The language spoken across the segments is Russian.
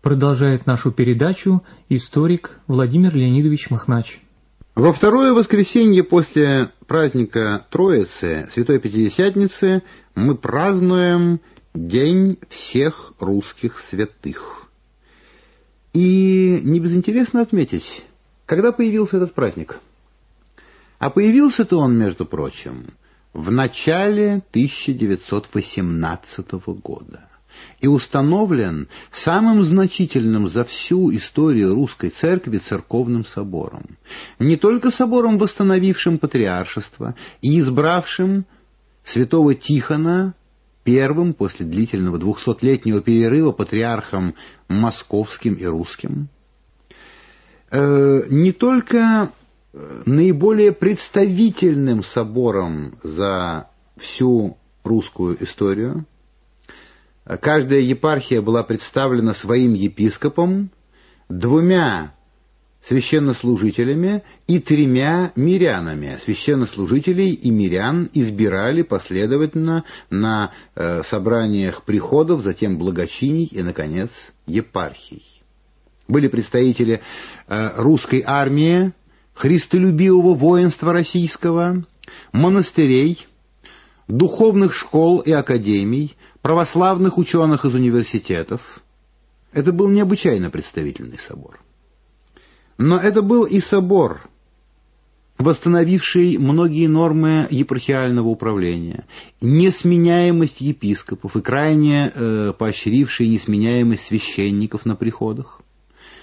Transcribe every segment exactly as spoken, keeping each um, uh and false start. Продолжает нашу передачу историк Владимир Леонидович Махнач. Во второе воскресенье после праздника Троицы, Святой Пятидесятницы, мы празднуем День всех русских святых. И не безинтересно отметить, когда появился этот праздник. А появился-то он, между прочим, в начале тысяча девятьсот восемнадцатого года и установлен самым значительным за всю историю русской церкви церковным собором. Не только собором, восстановившим патриаршество и избравшим святого Тихона первым после длительного двухсотлетнего перерыва патриархом московским и русским, не только наиболее представительным собором за всю русскую историю. Каждая епархия была представлена своим епископом, двумя священнослужителями и тремя мирянами. Священнослужителей и мирян избирали последовательно на э, собраниях приходов, затем благочиний и, наконец, епархий. Были представители э, русской армии, христолюбивого воинства российского, монастырей, духовных школ и академий, православных ученых из университетов. Это был необычайно представительный собор. Но это был и собор, восстановивший многие нормы епархиального управления, несменяемость епископов и крайне э, поощривший несменяемость священников на приходах.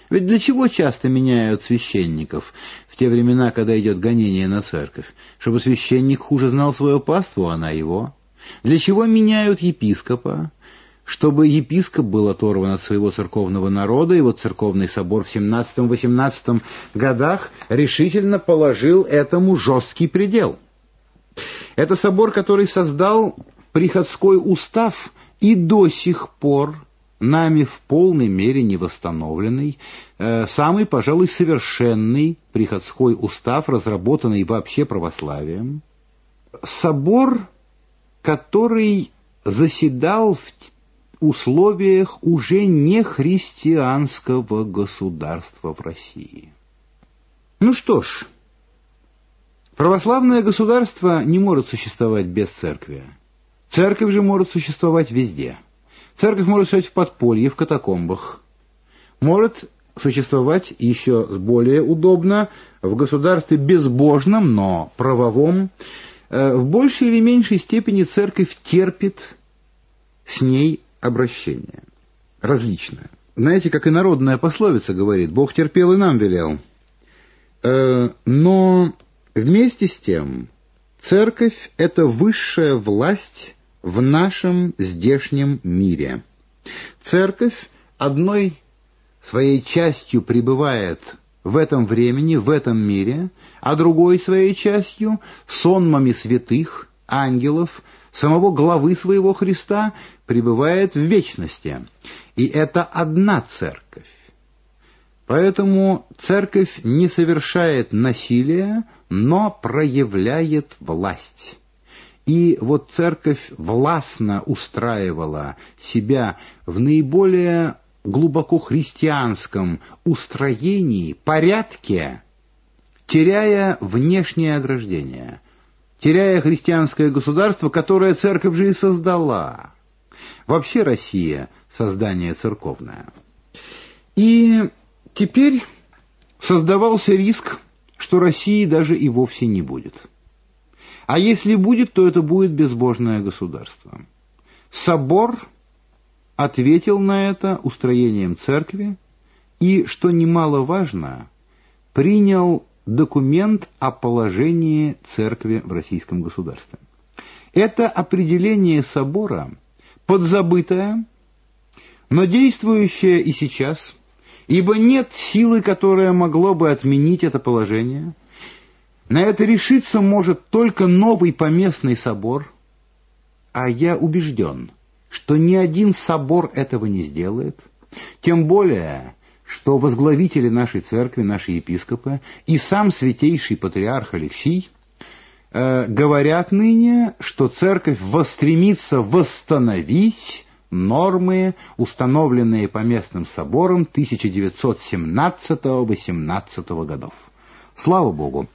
Ведь для чего часто меняют священников в те времена, когда идет гонение на церковь? Чтобы священник хуже знал свою паству, а она его. Для чего меняют епископа? Чтобы епископ был оторван от своего церковного народа, и вот церковный собор в семнадцатом-восемнадцатом годах решительно положил этому жесткий предел. Это собор, который создал приходской устав и до сих пор нами в полной мере не восстановленный, э, самый, пожалуй, совершенный приходской устав, разработанный вообще православием. Собор, который заседал в условиях уже не христианского государства в России. Ну что ж, православное государство не может существовать без церкви. Церковь же может существовать везде. Церковь может существовать в подполье, в катакомбах. Может существовать еще более удобно в государстве безбожном, но правовом. В большей или меньшей степени церковь терпит с ней обращение различное. Знаете, как и народная пословица говорит, Бог терпел и нам велел. Но вместе с тем церковь – это высшая власть в нашем здешнем мире. Церковь одной своей частью пребывает в этом времени, в этом мире, а другой своей частью сонмами святых, ангелов, самого главы своего Христа пребывает в вечности. И это одна церковь. Поэтому церковь не совершает насилия, но проявляет власть. И вот церковь властно устраивала себя в наиболее глубоко христианском устроении, порядке, теряя внешнее ограждение, теряя христианское государство, которое церковь же и создала. Вообще Россия — создание церковное. И теперь создавался риск, что России даже и вовсе не будет. А если будет, то это будет безбожное государство. Собор ответил на это устроением церкви и, что немаловажно, принял документ о положении церкви в российском государстве. Это определение собора, подзабытое, но действующее и сейчас, ибо нет силы, которая могла бы отменить это положение. На это решиться может только новый поместный собор, а я убежден, что ни один собор этого не сделает, тем более, что возглавители нашей церкви, наши епископы и сам святейший патриарх Алексий э, говорят ныне, что церковь стремится восстановить нормы, установленные по местным соборам тысяча девятьсот семнадцатого-восемнадцатого годов. Слава Богу!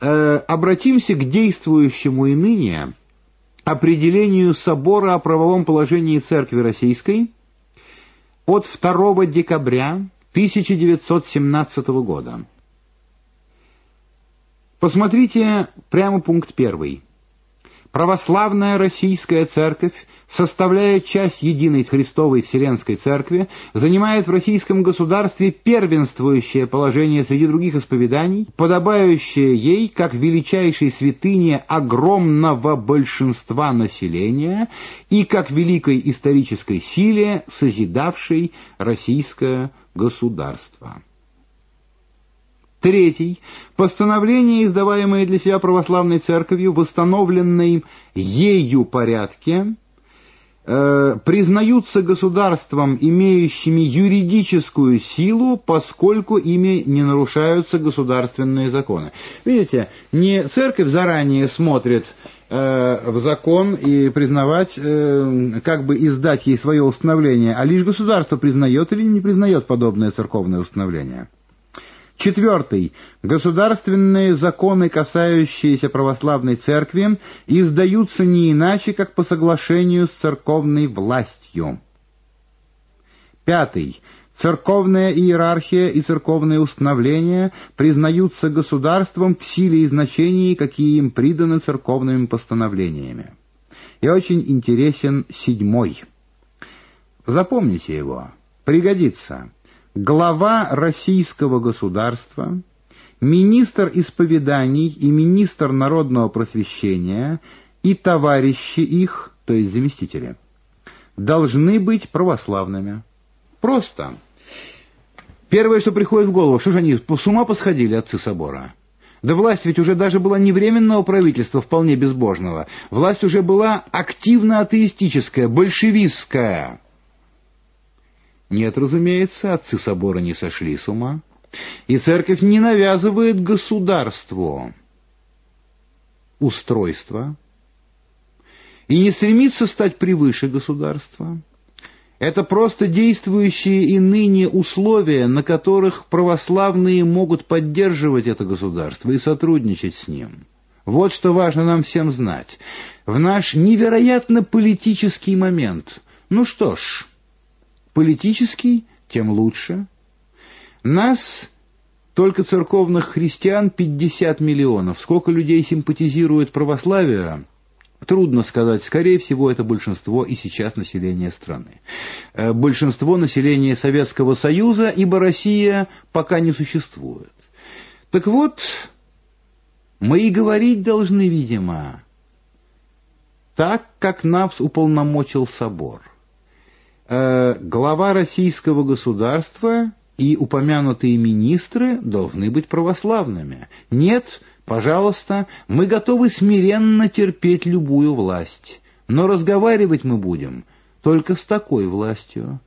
Э, обратимся к действующему и ныне определению собора о правовом положении Церкви Российской от второго декабря тысяча девятьсот семнадцатого года. Посмотрите прямо пункт первый. Православная Российская Церковь, составляя часть единой Христовой Вселенской Церкви, занимает в российском государстве первенствующее положение среди других исповеданий, подобающее ей, как величайшей святыне огромного большинства населения и как великой исторической силе, созидавшей российское государство. Третий. Постановление, издаваемое для себя православной церковью, в установленном ею порядке, э, признаются государством, имеющими юридическую силу, поскольку ими не нарушаются государственные законы. Видите, не церковь заранее смотрит э, в закон и признавать, э, как бы издать ей свое установление, а лишь государство признает или не признает подобное церковное установление. Четвертый. Государственные законы, касающиеся православной церкви, издаются не иначе, как по соглашению с церковной властью. Пятый. Церковная иерархия и церковные установления признаются государством в силе и значении, какие им приданы церковными постановлениями. И очень интересен седьмой. Запомните его. Пригодится. Глава российского государства, министр исповеданий и министр народного просвещения и товарищи их, то есть заместители, должны быть православными. Просто. Первое, что приходит в голову, что же они с ума посходили, отцы собора? Да власть ведь уже даже была не временного правительства, вполне безбожного. Власть уже была активно атеистическая, большевистская. Нет, разумеется, отцы собора не сошли с ума, и церковь не навязывает государству устройство и не стремится стать превыше государства. Это просто действующие и ныне условия, на которых православные могут поддерживать это государство и сотрудничать с ним. Вот что важно нам всем знать. В наш невероятно политический момент. Ну что ж... Политический, тем лучше. Нас, только церковных христиан, пятьдесят миллионов. Сколько людей симпатизирует православию, трудно сказать. Скорее всего, это большинство и сейчас населения страны. Большинство населения Советского Союза, ибо Россия пока не существует. Так вот, мы и говорить должны, видимо, так, как нас уполномочил собор. Глава российского государства и упомянутые министры должны быть православными. Нет, пожалуйста, мы готовы смиренно терпеть любую власть, но разговаривать мы будем только с такой властью,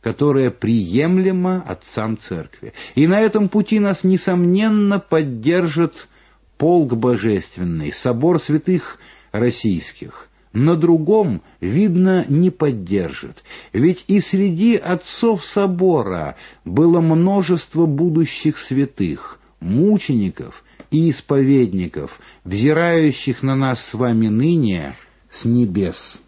которая приемлема отцам церкви. И на этом пути нас, несомненно, поддержит полк божественный, собор святых российских. На другом, видно, не поддержит. Ведь и среди отцов собора было множество будущих святых, мучеников и исповедников, взирающих на нас с вами ныне с небес».